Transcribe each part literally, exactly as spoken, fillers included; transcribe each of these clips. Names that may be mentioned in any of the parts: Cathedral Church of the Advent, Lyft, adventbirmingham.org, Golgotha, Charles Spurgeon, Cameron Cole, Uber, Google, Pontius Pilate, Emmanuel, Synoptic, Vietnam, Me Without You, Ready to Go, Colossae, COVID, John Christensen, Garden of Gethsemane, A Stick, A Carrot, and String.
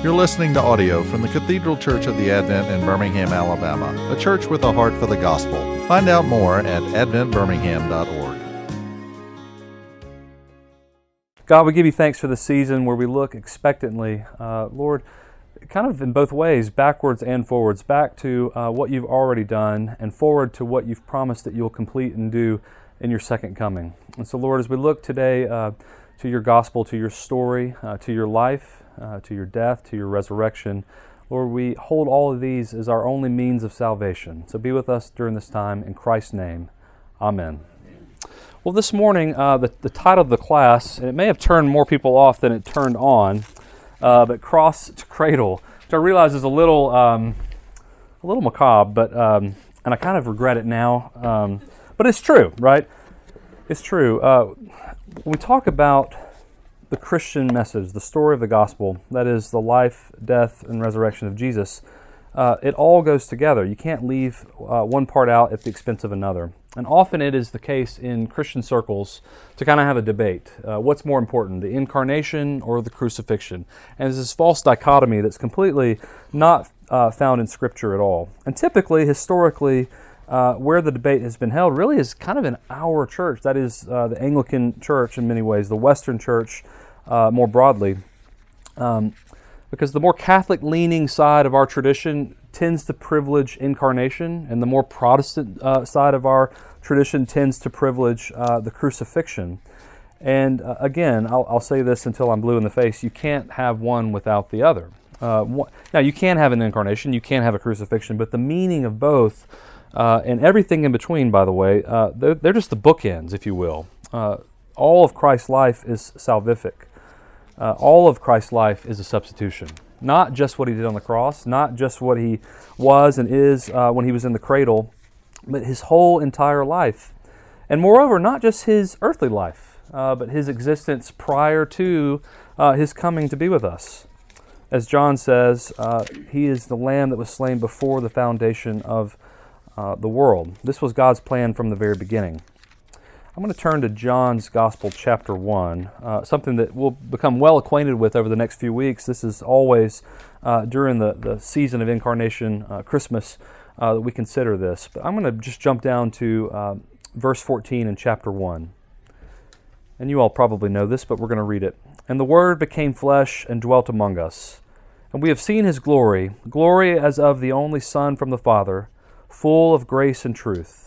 You're listening to audio from the Cathedral Church of the Advent in Birmingham, Alabama, a church with a heart for the gospel. Find out more at advent birmingham dot org. God, we give you thanks for the season where we look expectantly, uh, Lord, kind of in both ways, backwards and forwards, back to uh, what you've already done and forward to what you've promised that you'll complete and do in your second coming. And so, Lord, as we look today uh, to your gospel, to your story, uh, to your life, uh, to your death, to your resurrection, Lord, we hold all of these as our only means of salvation. So be with us during this time. In Christ's name, amen. Well, this morning, uh, the, the title of the class, and it may have turned more people off than it turned on, Uh, but cross to cradle, which I realize is a little, um, a little macabre, but um, and I kind of regret it now. Um, but it's true, right? It's true. Uh, when we talk about the Christian message, the story of the gospel—that is, the life, death, and resurrection of Jesus—it all goes together. You can't leave uh, one part out at the expense of another. And often it is the case in Christian circles to kind of have a debate. Uh, what's more important, the incarnation or the crucifixion? And there's this false dichotomy that's completely not uh, found in Scripture at all. And typically, historically, uh, where the debate has been held really is kind of in our church. That is uh, the Anglican church in many ways, the Western church uh, more broadly. Um, because the more Catholic-leaning side of our tradition tends to privilege incarnation, and the more Protestant uh, side of our tradition tends to privilege uh, the crucifixion. And uh, again, I'll, I'll say this until I'm blue in the face, you can't have one without the other. Uh, one, now, you can have an incarnation, you can have a crucifixion, but the meaning of both, uh, and everything in between, by the way, uh, they're, they're just the bookends, if you will. Uh, all of Christ's life is salvific. Uh, all of Christ's life is a substitution. Not just what he did on the cross, not just what he was and is uh, when he was in the cradle, but his whole entire life. And moreover, not just his earthly life, uh, but his existence prior to uh, his coming to be with us. As John says, uh, he is the lamb that was slain before the foundation of uh, the world. This was God's plan from the very beginning. I'm going to turn to John's Gospel, chapter one, uh, something that we'll become well acquainted with over the next few weeks. This is always uh, during the, the season of Incarnation, uh, Christmas, uh, that we consider this. But I'm going to just jump down to uh, verse fourteen in chapter one. And you all probably know this, but we're going to read it. "And the Word became flesh and dwelt among us. And we have seen His glory, glory as of the only Son from the Father, full of grace and truth.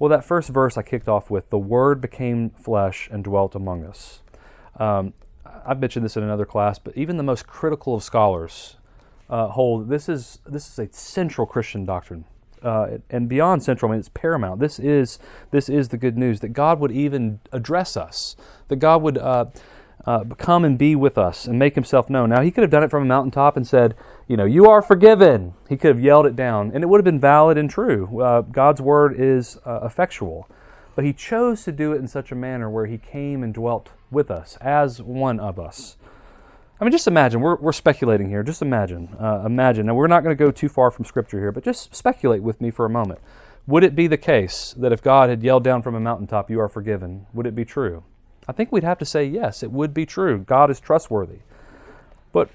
Well, that first verse I kicked off with, "The Word became flesh and dwelt among us." Um, I've mentioned this in another class, but even the most critical of scholars uh, hold this is this is a central Christian doctrine, uh, and beyond central, I mean, it's paramount. This is this is the good news that God would even address us, that God would uh, uh, come and be with us and make Himself known. Now, He could have done it from a mountaintop and said, you know, "You are forgiven." He could have yelled it down, and it would have been valid and true. Uh, God's word is uh, effectual. But He chose to do it in such a manner where He came and dwelt with us as one of us. I mean, just imagine. We're we're speculating here. Just imagine. Uh, imagine. Now, we're not going to go too far from Scripture here, but just speculate with me for a moment. Would it be the case that if God had yelled down from a mountaintop, "You are forgiven," would it be true? I think we'd have to say yes, it would be true. God is trustworthy. But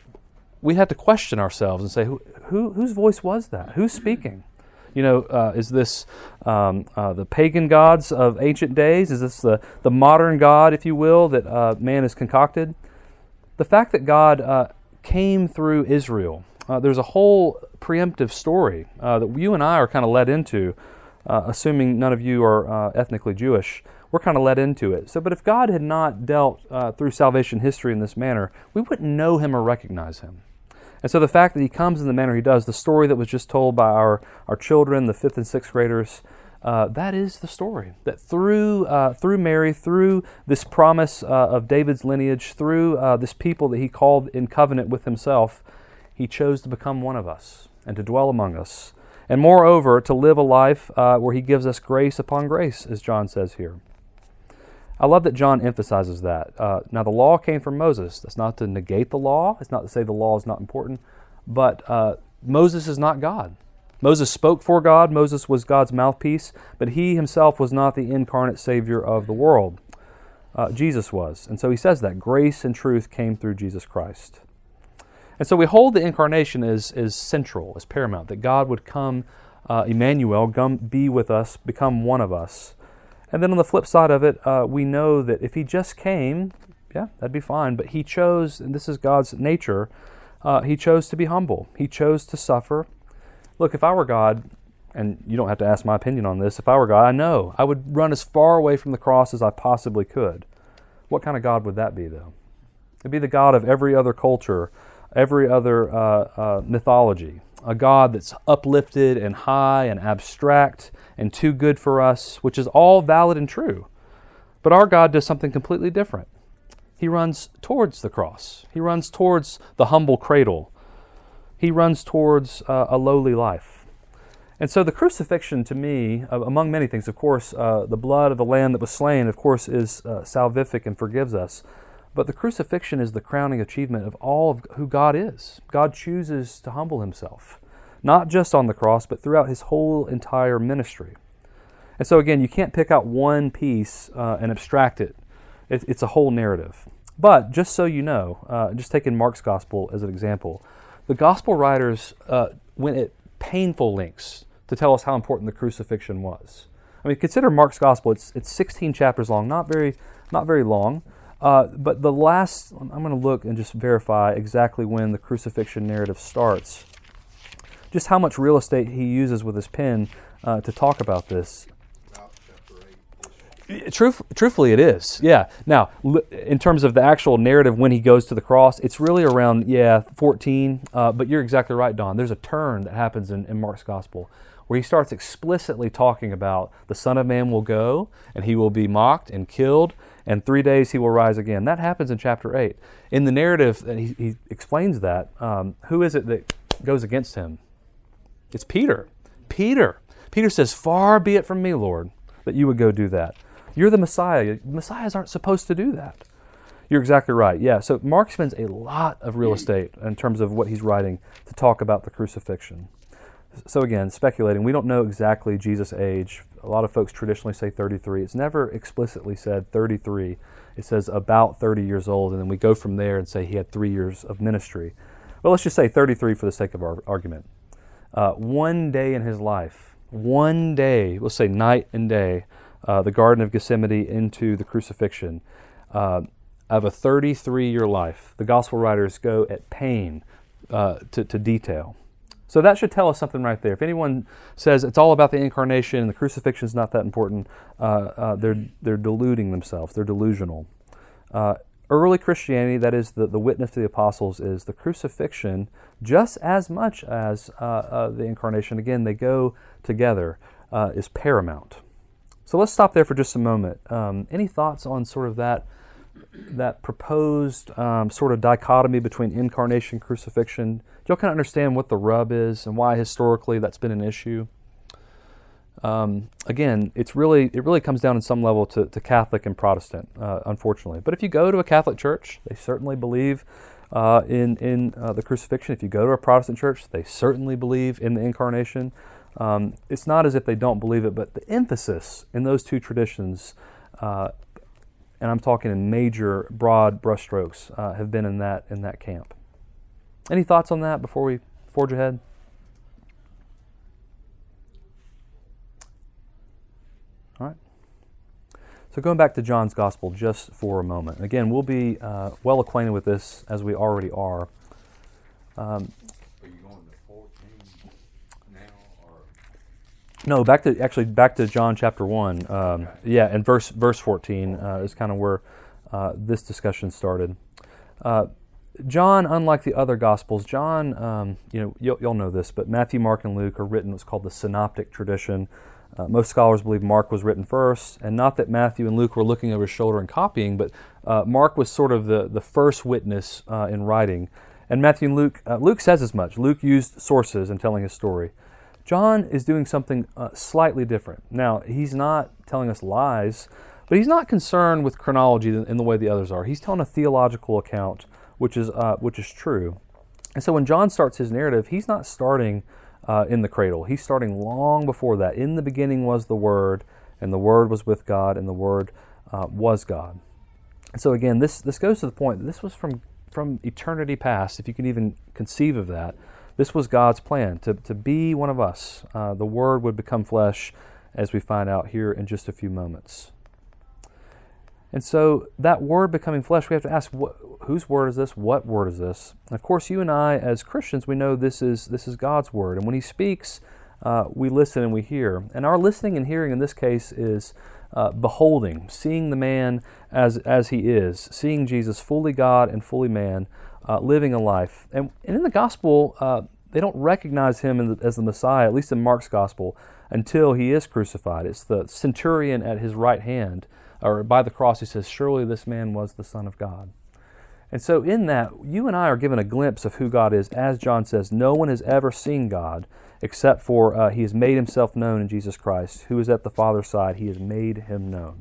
we had to question ourselves and say, who, who whose voice was that? Who's speaking? You know, uh, is this um, uh, the pagan gods of ancient days? Is this the, the modern God, if you will, that uh, man has concocted? The fact that God uh, came through Israel, uh, there's a whole preemptive story uh, that you and I are kind of led into, uh, assuming none of you are uh, ethnically Jewish. We're kind of led into it. So, but if God had not dealt uh, through salvation history in this manner, we wouldn't know Him or recognize Him. And so the fact that He comes in the manner He does, the story that was just told by our, our children, the fifth and sixth graders, uh, that is the story. That through uh, through Mary, through this promise uh, of David's lineage, through uh, this people that He called in covenant with Himself, He chose to become one of us. and to dwell among us. And moreover, to live a life uh, where he gives us grace upon grace, as John says here. I love that John emphasizes that. Uh, now, the law came from Moses. That's not to negate the law. It's not to say the law is not important. But uh, Moses is not God. Moses spoke for God. Moses was God's mouthpiece. But he himself was not the incarnate Savior of the world. Uh, Jesus was. And so he says that. Grace and truth came through Jesus Christ. And so we hold the incarnation as, as central, as paramount, that God would come, uh, Emmanuel, come be with us, become one of us. And then on the flip side of it, uh, we know that if he just came, yeah, that'd be fine, but he chose, and this is God's nature, uh, he chose to be humble. He chose to suffer. Look, if I were God, and you don't have to ask my opinion on this, if I were God, I know, I would run as far away from the cross as I possibly could. What kind of God would that be, though? It'd be the God of every other culture, every other uh, uh, mythology, a God that's uplifted and high and abstract and too good for us, which is all valid and true. But our God does something completely different. He runs towards the cross. He runs towards the humble cradle. He runs towards uh, a lowly life. And so the crucifixion to me, uh, among many things, of course, uh, the blood of the Lamb that was slain, of course, is uh, salvific and forgives us. But the crucifixion is the crowning achievement of all of who God is. God chooses to humble himself, not just on the cross, but throughout his whole entire ministry. And so again, you can't pick out one piece uh, and abstract it. it. It's a whole narrative. But just so you know, uh, just taking Mark's gospel as an example, the gospel writers uh, went at painful lengths to tell us how important the crucifixion was. I mean, consider Mark's gospel. It's it's sixteen chapters long, not very not very long. Uh, but the last, I'm going to look and just verify exactly when the crucifixion narrative starts. Just how much real estate he uses with his pen uh, to talk about this. Truth, truthfully, it is. Yeah. Now, in terms of the actual narrative when he goes to the cross, it's really around, yeah, fourteen. Uh, but you're exactly right, Don. There's a turn that happens in, in Mark's gospel, where he starts explicitly talking about the Son of Man will go, and he will be mocked and killed, and three days he will rise again. That happens in chapter eight. In the narrative, and he, he explains that, um, who is it that goes against him? It's Peter. Peter. Peter says, "Far be it from me, Lord, that you would go do that. You're the Messiah. Messiahs aren't supposed to do that." You're exactly right. Yeah, so Mark spends a lot of real estate in terms of what he's writing to talk about the crucifixion. So again, speculating, we don't know exactly Jesus' age. A lot of folks traditionally say thirty-three. It's never explicitly said thirty-three. It says about thirty years old, and then we go from there and say he had three years of ministry. Well, let's just say thirty-three for the sake of our argument. Uh, one day in his life, one day, let's say night and day, uh, the Garden of Gethsemane into the crucifixion, uh, of a thirty-three-year life. The gospel writers go at pain uh, to, to detail. So that should tell us something right there. If anyone says it's all about the incarnation and the crucifixion is not that important, uh, uh, they're they're deluding themselves. They're delusional. Uh, early Christianity, that is the, the witness to the apostles, is the crucifixion just as much as uh, uh, the incarnation. Again, they go together, uh, is paramount. So let's stop there for just a moment. Um, any thoughts on sort of that that proposed um, sort of dichotomy between incarnation and crucifixion? Do y'all kind of understand what the rub is and why historically that's been an issue? Um, again, it's really it really comes down in some level to, to Catholic and Protestant, uh, unfortunately. But if you go to a Catholic church, they certainly believe uh, in, in uh, the crucifixion. If you go to a Protestant church, they certainly believe in the incarnation. Um, it's not as if they don't believe it, but the emphasis in those two traditions uh and I'm talking in major, broad brushstrokes, uh, have been in that in that camp. Any thoughts on that before we forge ahead? All right. So going back to John's Gospel just for a moment. Again, we'll be uh, well acquainted with this as we already are. Um, are you going to fourteen now? Or? No, back to actually back to John chapter one. Um, yeah, and verse verse fourteen uh, is kind of where uh, this discussion started. Uh, John, unlike the other Gospels, John, um, you know, you'll, you'll know this, but Matthew, Mark, and Luke are written what's called the Synoptic tradition. Uh, most scholars believe Mark was written first, and not that Matthew and Luke were looking over his shoulder and copying, but uh, Mark was sort of the, the first witness uh, in writing. And Matthew and Luke, uh, Luke says as much. Luke used sources in telling his story. John is doing something uh, slightly different. Now, he's not telling us lies, but he's not concerned with chronology in the way the others are. He's telling a theological account, which is uh, which is true. And so when John starts his narrative, he's not starting uh, in the cradle. He's starting long before that. In the beginning was the Word, and the Word was with God, and the Word uh, was God. And so again, this this goes to the point that this was from from eternity past, if you can even conceive of that. This was God's plan, to, to be one of us. Uh, the Word would become flesh, as we find out here in just a few moments. And so that Word becoming flesh, we have to ask, what, whose Word is this? What Word is this? And of course, you and I, as Christians, we know this is this is God's Word. And when He speaks, uh, we listen and we hear. And our listening and hearing in this case is uh, beholding, seeing the man as, as he is, seeing Jesus fully God and fully man, Uh, living a life. And, and in the gospel, uh, they don't recognize him in the, as the Messiah, at least in Mark's gospel, until he is crucified. It's the centurion at his right hand, or by the cross, he says, "Surely this man was the Son of God." And so in that, you and I are given a glimpse of who God is. As John says, no one has ever seen God except for uh, he has made himself known in Jesus Christ, who is at the Father's side. He has made him known.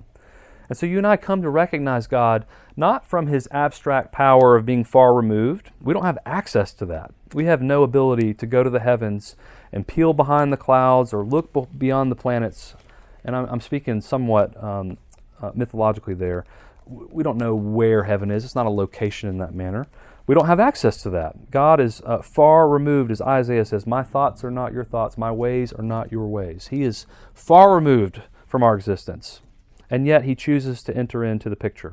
And so you and I come to recognize God not from His abstract power of being far removed. We don't have access to that. We have no ability to go to the heavens and peel behind the clouds or look beyond the planets. And I'm, I'm speaking somewhat um, uh, mythologically there. We don't know where heaven is. It's not a location in that manner. We don't have access to that. God is uh, far removed, as Isaiah says, "My thoughts are not your thoughts. My ways are not your ways." He is far removed from our existence. And yet He chooses to enter into the picture.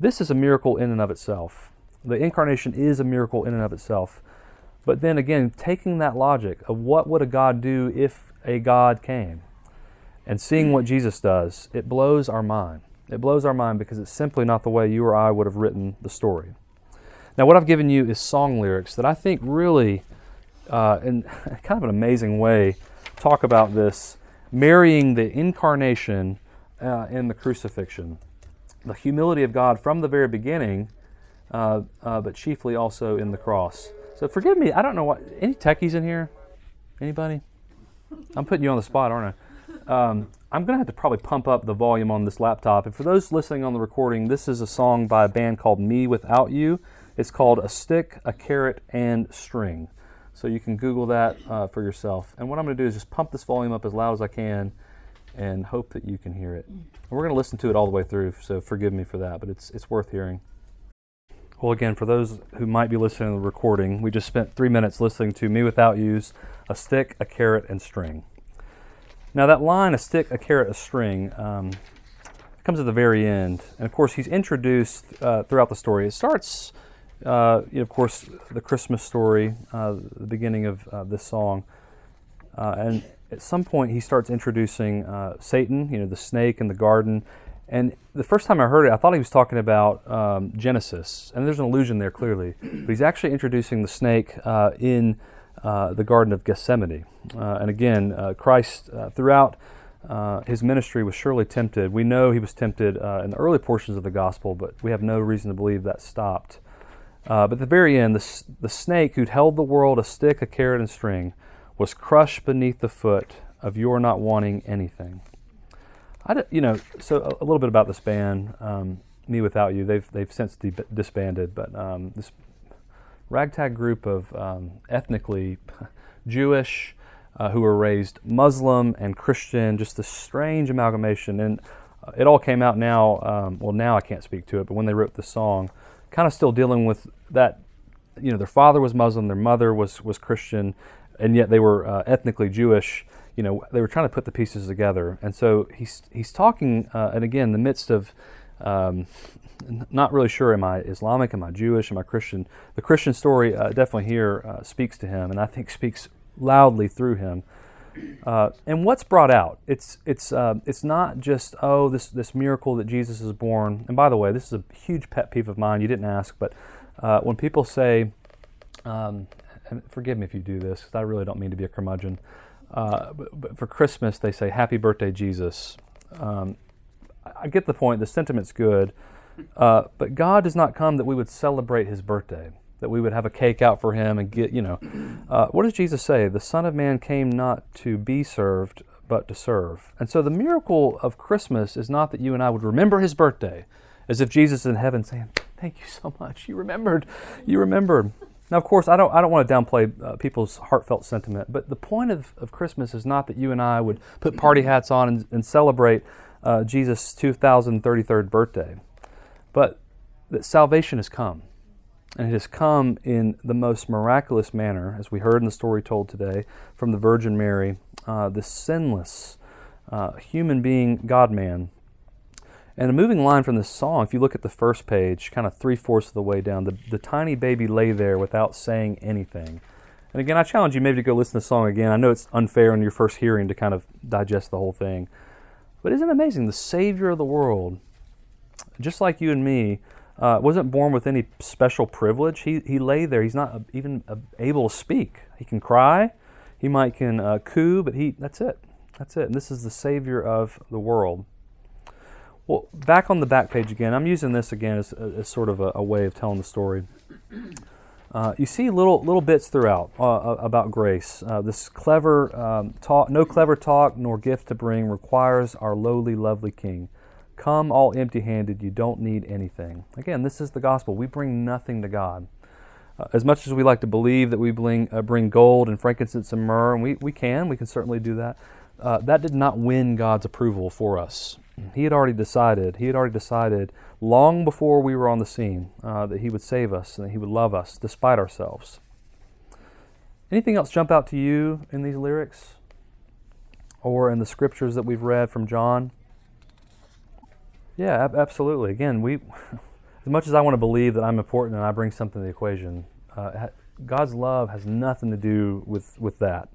This is a miracle in and of itself. The incarnation is a miracle in and of itself. But then again, taking that logic of what would a God do if a God came, and seeing what Jesus does, it blows our mind. It blows our mind because it's simply not the way you or I would have written the story. Now, what I've given you is song lyrics that I think really, uh, in kind of an amazing way, talk about this, marrying the incarnation Uh, in the crucifixion, the humility of God from the very beginning, uh, uh, but chiefly also in the cross. So forgive me, I don't know what, any techies in here? Anybody? I'm putting you on the spot, aren't I? Um, I'm going to have to probably pump up the volume on this laptop. And for those listening on the recording, this is a song by a band called Me Without You. It's called A Stick, A Carrot, and String. So you can Google that uh, for yourself. And what I'm going to do is just pump this volume up as loud as I can and hope that you can hear it. And we're going to listen to it all the way through, so forgive me for that, but it's it's worth hearing. Well, again, for those who might be listening to the recording, we just spent three minutes listening to Me Without You's A Stick, A Carrot, and String. Now that line, a stick, a carrot, a string, um, comes at the very end. And of course, he's introduced uh, throughout the story. It starts, uh, you know, of course, the Christmas story, uh, the beginning of uh, this song. Uh, and at some point, he starts introducing uh, Satan, you know, the snake in the garden. And the first time I heard it, I thought he was talking about um, Genesis. And there's an allusion there, clearly. But he's actually introducing the snake uh, in uh, the Garden of Gethsemane. Uh, and again, uh, Christ, uh, throughout uh, his ministry, was surely tempted. We know he was tempted uh, in the early portions of the gospel, but we have no reason to believe that stopped. Uh, but at the very end, the, the snake who'd held the world, a stick, a carrot, and string, was crushed beneath the foot of your not wanting anything. I, you know, so a, a little bit about this band, um, Me Without You. They've they've since de- disbanded, but um, this ragtag group of um, ethnically Jewish uh, who were raised Muslim and Christian, just this strange amalgamation, and it all came out now. Um, well, now I can't speak to it, but when they wrote the song, kind of still dealing with that. You know, their father was Muslim, their mother was was Christian. And yet they were uh, ethnically Jewish. You know, they were trying to put the pieces together. And so he's he's talking, uh, and again, in the midst of um, not really sure, am I Islamic, am I Jewish, am I Christian? The Christian story uh, definitely here uh, speaks to him, and I think speaks loudly through him. Uh, and what's brought out? It's it's uh, it's not just oh this this miracle that Jesus is born. And by the way, this is a huge pet peeve of mine. You didn't ask, but uh, when people say. Um, And forgive me if you do this, because I really don't mean to be a curmudgeon. Uh, but, but for Christmas, they say, "Happy birthday, Jesus." Um, I get the point. The sentiment's good. Uh, but God does not come that we would celebrate His birthday. that we would have a cake out for him and get, you know. Uh, what does Jesus say? The Son of Man came not to be served, but to serve. And so the miracle of Christmas is not that you and I would remember his birthday, as if Jesus is in heaven saying, thank you so much, you remembered, you remembered. Now, of course, I don't I don't want to downplay uh, people's heartfelt sentiment, but the point of, of Christmas is not that you and I would put party hats on and, and celebrate uh, Jesus' two thousand thirty-third birthday, but that salvation has come. And it has come in the most miraculous manner, as we heard in the story told today from the Virgin Mary, uh, the sinless uh, human being, God-man. And a moving line from this song, if you look at the first page, kind of three-fourths of the way down, the, the tiny baby lay there without saying anything. And again, I challenge you maybe to go listen to the song again. I know it's unfair in your first hearing to kind of digest the whole thing. But isn't it amazing? The Savior of the world, just like you and me, Uh, wasn't born with any special privilege. He he lay there. He's not even able to speak. He can cry. He might can uh, coo, but he that's it. That's it. And this is the Savior of the world. Well, back on the back page again. I'm using this again as, as sort of a, a way of telling the story. Uh, you see little little bits throughout uh, about grace. Uh, this clever um, talk, no clever talk nor gift to bring requires our lowly, lovely King. Come all empty-handed, you don't need anything. Again, this is the gospel. We bring nothing to God. Uh, as much as we like to believe that we bring, uh, bring gold and frankincense and myrrh, and we, we can, we can certainly do that, uh, that did not win God's approval for us. He had already decided, He had already decided long before we were on the scene uh, that He would save us and that He would love us despite ourselves. Anything else jump out to you in these lyrics or in the scriptures that we've read from John? Yeah, absolutely. Again, we, as much as I want to believe that I'm important and I bring something to the equation, uh, God's love has nothing to do with, with that.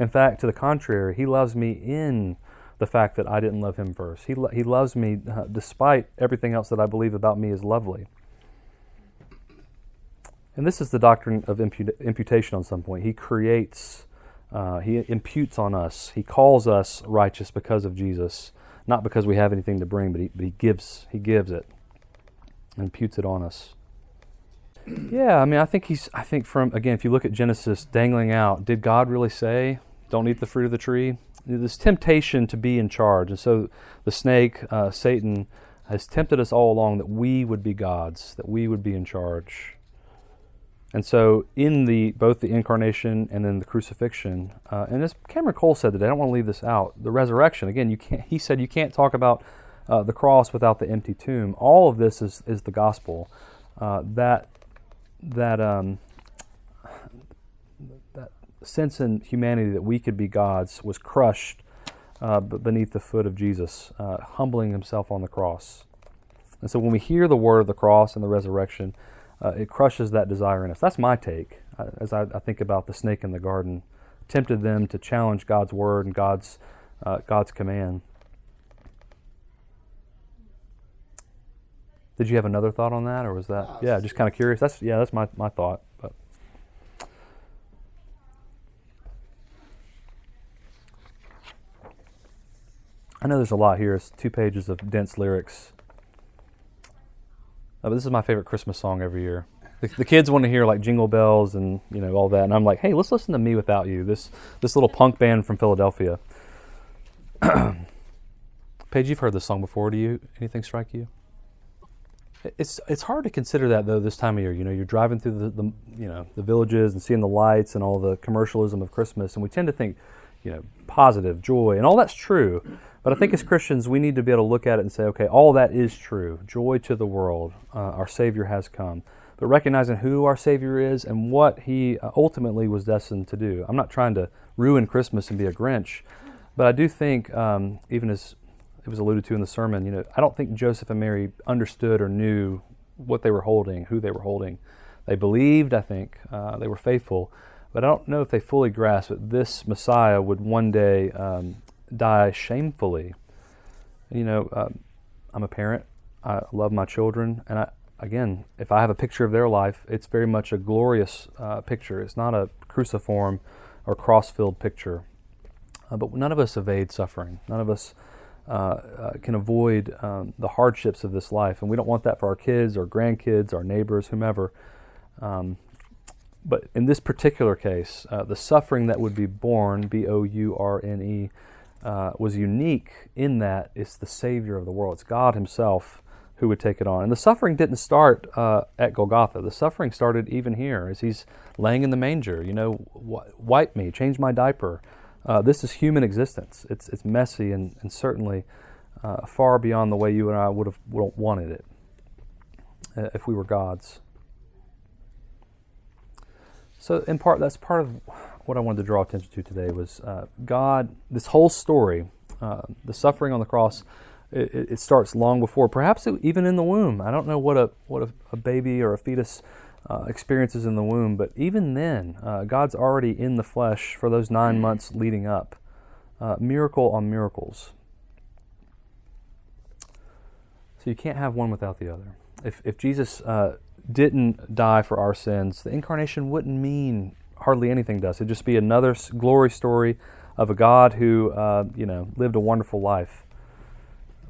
In fact, to the contrary, He loves me in the fact that I didn't love Him first. He lo- He loves me uh, despite everything else that I believe about me is lovely. And this is the doctrine of impu- imputation on some point. He creates, uh, He imputes on us. He calls us righteous because of Jesus. Not because we have anything to bring, but he, but he gives he gives it and imputes it on us. Yeah, I mean, I think he's. I think from, again, if you look at Genesis dangling out, did God really say, don't eat the fruit of the tree? This temptation to be in charge. And so the snake, uh, Satan, has tempted us all along that we would be gods, that we would be in charge. And so in the both the incarnation and then the crucifixion, uh, and as Cameron Cole said today, I don't want to leave this out, the resurrection, again, you can't, he said you can't talk about uh, the cross without the empty tomb. All of this is, is the gospel. Uh, that that um, that sense in humanity that we could be gods was crushed uh, beneath the foot of Jesus, uh, humbling himself on the cross. And so when we hear the word of the cross and the resurrection, Uh, it crushes that desire in us. That's my take uh, as I, I think about the snake in the garden. Tempted them to challenge God's word and God's uh, God's command. Did you have another thought on that, or was that? No, yeah, just kind of curious. That's yeah, that's my, my thought. But I know there's a lot here. It's two pages of dense lyrics. But this is my favorite Christmas song every year. The, the kids want to hear like Jingle Bells and you know all that, and I'm like, hey, let's listen to Me Without You, this this little punk band from Philadelphia. Paige, you've heard this song before. Do you? Anything strike you? It's it's hard to consider that though this time of year. You know, you're driving through the, the you know the villages and seeing the lights and all the commercialism of Christmas, and we tend to think, you know, positive joy, and all that's true. But I think as Christians, we need to be able to look at it and say, okay, all that is true. Joy to the world. Uh, our Savior has come. But recognizing who our Savior is and what He ultimately was destined to do. I'm not trying to ruin Christmas and be a Grinch, but I do think, um, even as it was alluded to in the sermon, you know, I don't think Joseph and Mary understood or knew what they were holding, who they were holding. They believed, I think. Uh, they were faithful. But I don't know if they fully grasped that this Messiah would one day... Um, die shamefully. You know, uh, I'm a parent. I love my children, and I, again, if I have a picture of their life, it's very much a glorious uh, picture. It's not a cruciform or cross-filled picture. Uh, but none of us evade suffering. None of us uh, uh, can avoid um, the hardships of this life, and we don't want that for our kids, our grandkids, our neighbors, whomever. Um, but in this particular case, uh, the suffering that would be borne, B O U R N E, uh, was unique in that it's the Savior of the world. It's God himself who would take it on. And the suffering didn't start uh, at Golgotha. The suffering started even here as he's laying in the manger. You know, wh- wipe me, change my diaper. Uh, this is human existence. It's it's messy and, and certainly uh, far beyond the way you and I would have wanted it uh, if we were gods. So in part, that's part of what I wanted to draw attention to today was uh, God, this whole story, uh, the suffering on the cross, it, it starts long before, perhaps it, even in the womb. I don't know what a what a, a baby or a fetus Uh, experiences in the womb, but even then, uh, God's already in the flesh for those nine months leading up. Uh, miracle on miracles. So you can't have one without the other. If if Jesus uh, didn't die for our sins, the incarnation wouldn't mean hardly anything to us. It'd just be another glory story of a God who, uh, you know, lived a wonderful life.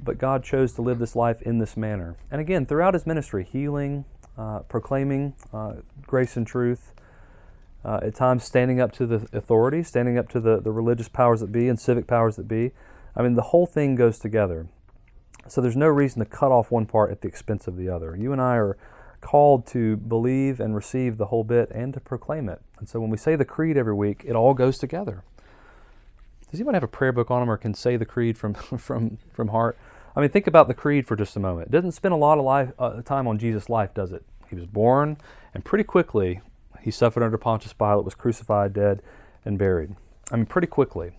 But God chose to live this life in this manner. And again, throughout his ministry, healing, Uh, proclaiming uh, grace and truth, uh, at times standing up to the authority, standing up to the, the religious powers that be and civic powers that be. I mean, the whole thing goes together. So there's no reason to cut off one part at the expense of the other. You and I are called to believe and receive the whole bit and to proclaim it. And so when we say the creed every week, it all goes together. Does anyone have a prayer book on them or can say the creed from from, from heart? I mean, think about the creed for just a moment. It doesn't spend a lot of life, uh, time on Jesus' life, does it? He was born, and pretty quickly, he suffered under Pontius Pilate, was crucified, dead, and buried. I mean, pretty quickly.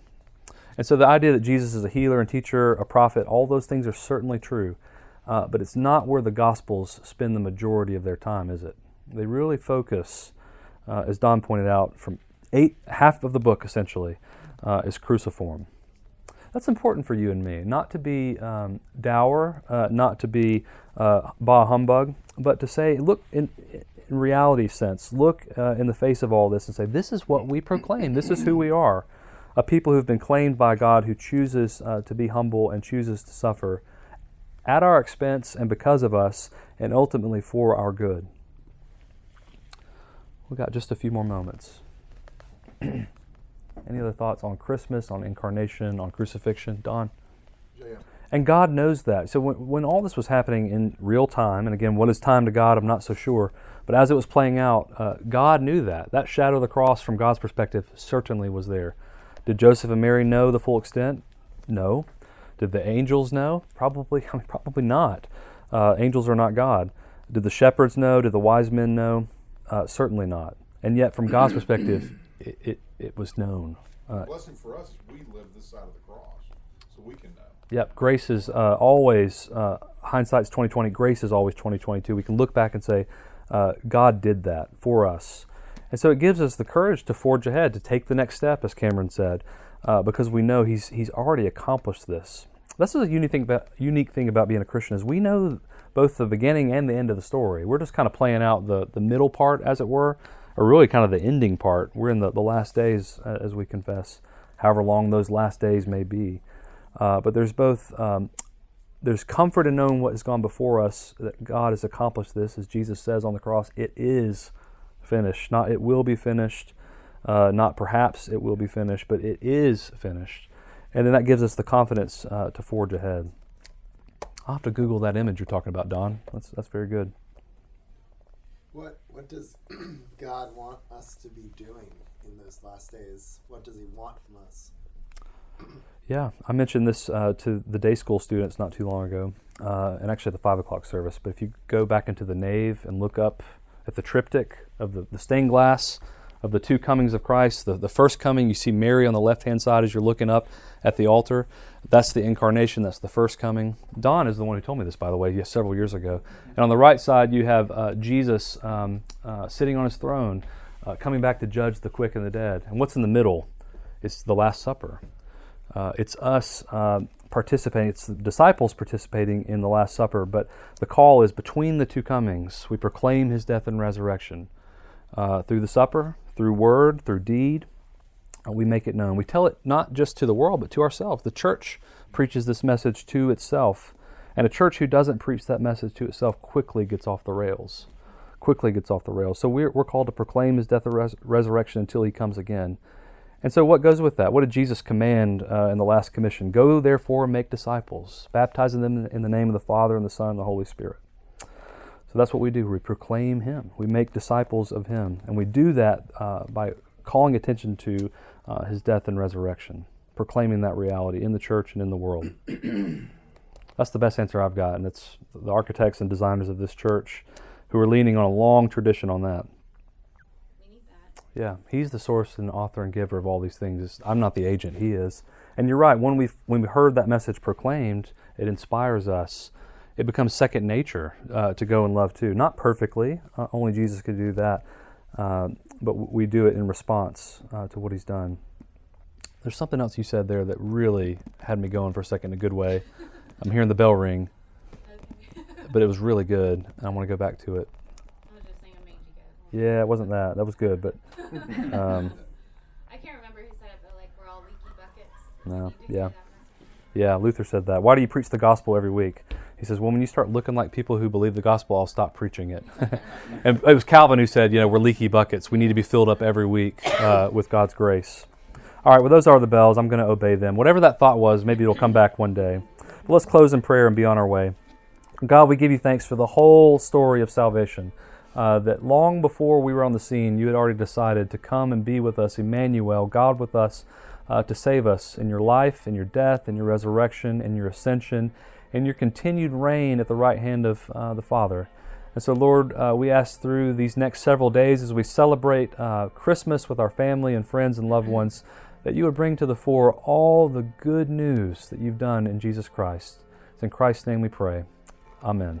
And so the idea that Jesus is a healer and teacher, a prophet, all those things are certainly true, uh, but it's not where the Gospels spend the majority of their time, is it? They really focus, uh, as Don pointed out, from eight half of the book, essentially, uh, is cruciform. That's important for you and me, not to be um, dour, uh, not to be uh, bah humbug, but to say, look, in, in reality sense, look uh, in the face of all this and say, this is what we proclaim, this is who we are, a people who've been claimed by God who chooses uh, to be humble and chooses to suffer at our expense and because of us and ultimately for our good. We've got just a few more moments. Any other thoughts on Christmas, on incarnation, on crucifixion? Don? Yeah. And God knows that. So when, when all this was happening in real time, and again, what is time to God, I'm not so sure, but as it was playing out, uh, God knew that. That shadow of the cross from God's perspective certainly was there. Did Joseph and Mary know the full extent? No. Did the angels know? Probably, I mean, probably not. Uh, angels are not God. Did the shepherds know? Did the wise men know? Uh, certainly not. And yet, from God's perspective, It, it it was known. Uh, Blessing for us is we live this side of the cross, so we can know. Yep, grace is uh, always uh, hindsight's twenty twenty. Grace is always twenty twenty two. We can look back and say, uh, God did that for us, and so it gives us the courage to forge ahead, to take the next step, as Cameron said, uh, because we know He's He's already accomplished this. This is a unique thing about unique thing about being a Christian is we know both the beginning and the end of the story. We're just kind of playing out the the middle part, as it were. Or really kind of the ending part. We're in the, the last days, uh, as we confess, however long those last days may be. Uh, but there's both, um, there's comfort in knowing what has gone before us, that God has accomplished this, as Jesus says on the cross, it is finished. Not it will be finished, uh, not perhaps it will be finished, but it is finished. And then that gives us the confidence uh, to forge ahead. I'll have to Google that image you're talking about, Don. That's, that's very good. What what does God want us to be doing in those last days? What does He want from us? Yeah, I mentioned this uh, to the day school students not too long ago, uh, and actually the five o'clock service. But if you go back into the nave and look up at the triptych of the, the stained glass of the two comings of Christ, the, the first coming, you see Mary on the left-hand side as you're looking up at the altar. That's the incarnation. That's the first coming. Don is the one who told me this, by the way, several years ago. And on the right side, you have uh, Jesus um, uh, sitting on his throne, uh, coming back to judge the quick and the dead. And what's in the middle? It's the Last Supper. Uh, it's us uh, participating. It's the disciples participating in the Last Supper. But the call is between the two comings. We proclaim His death and resurrection uh, through the supper, through word, through deed. We make it known. We tell it not just to the world, but to ourselves. The church preaches this message to itself, and a church who doesn't preach that message to itself quickly gets off the rails. quickly gets off the rails. So we're, we're called to proclaim his death and res- resurrection until he comes again. And so what goes with that? What did Jesus command uh, in the Last Commission? Go, therefore, and make disciples, baptizing them in the name of the Father and the Son and the Holy Spirit. So that's what we do. We proclaim him. We make disciples of him. And we do that uh, by calling attention to uh, his death and resurrection, proclaiming that reality in the church and in the world. That's the best answer I've got, and it's the architects and designers of this church who are leaning on a long tradition on that. We need that. Yeah, he's the source and author and giver of all these things. It's, I'm not the agent, he is. And you're right, when we when we heard that message proclaimed, it inspires us. It becomes second nature uh, to go and love too. Not perfectly, uh, only Jesus could do that, uh, but we do it in response uh, to what he's done. There's something else you said there that really had me going for a second in a good way. I'm hearing the bell ring, okay. But it was really good. I want to go back to it. I was just saying I made you guys. Yeah, it wasn't that. That was good, but... Um, I can't remember who said it, but like we're all leaky buckets. No, yeah. Yeah, Luther said that. Why do you preach the gospel every week? He says, well, when you start looking like people who believe the gospel, I'll stop preaching it. And it was Calvin who said, you know, we're leaky buckets. We need to be filled up every week uh, with God's grace. All right, well, those are the bells. I'm going to obey them. Whatever that thought was, maybe it'll come back one day. Let's close in prayer and be on our way. God, we give you thanks for the whole story of salvation, uh, that long before we were on the scene, you had already decided to come and be with us, Emmanuel, God with us, uh, to save us in your life, in your death, in your resurrection, in your ascension, in your continued reign at the right hand of uh, the Father. And so, Lord, uh, we ask through these next several days as we celebrate uh, Christmas with our family and friends and loved ones, that you would bring to the fore all the good news that you've done in Jesus Christ. It's in Christ's name we pray. Amen.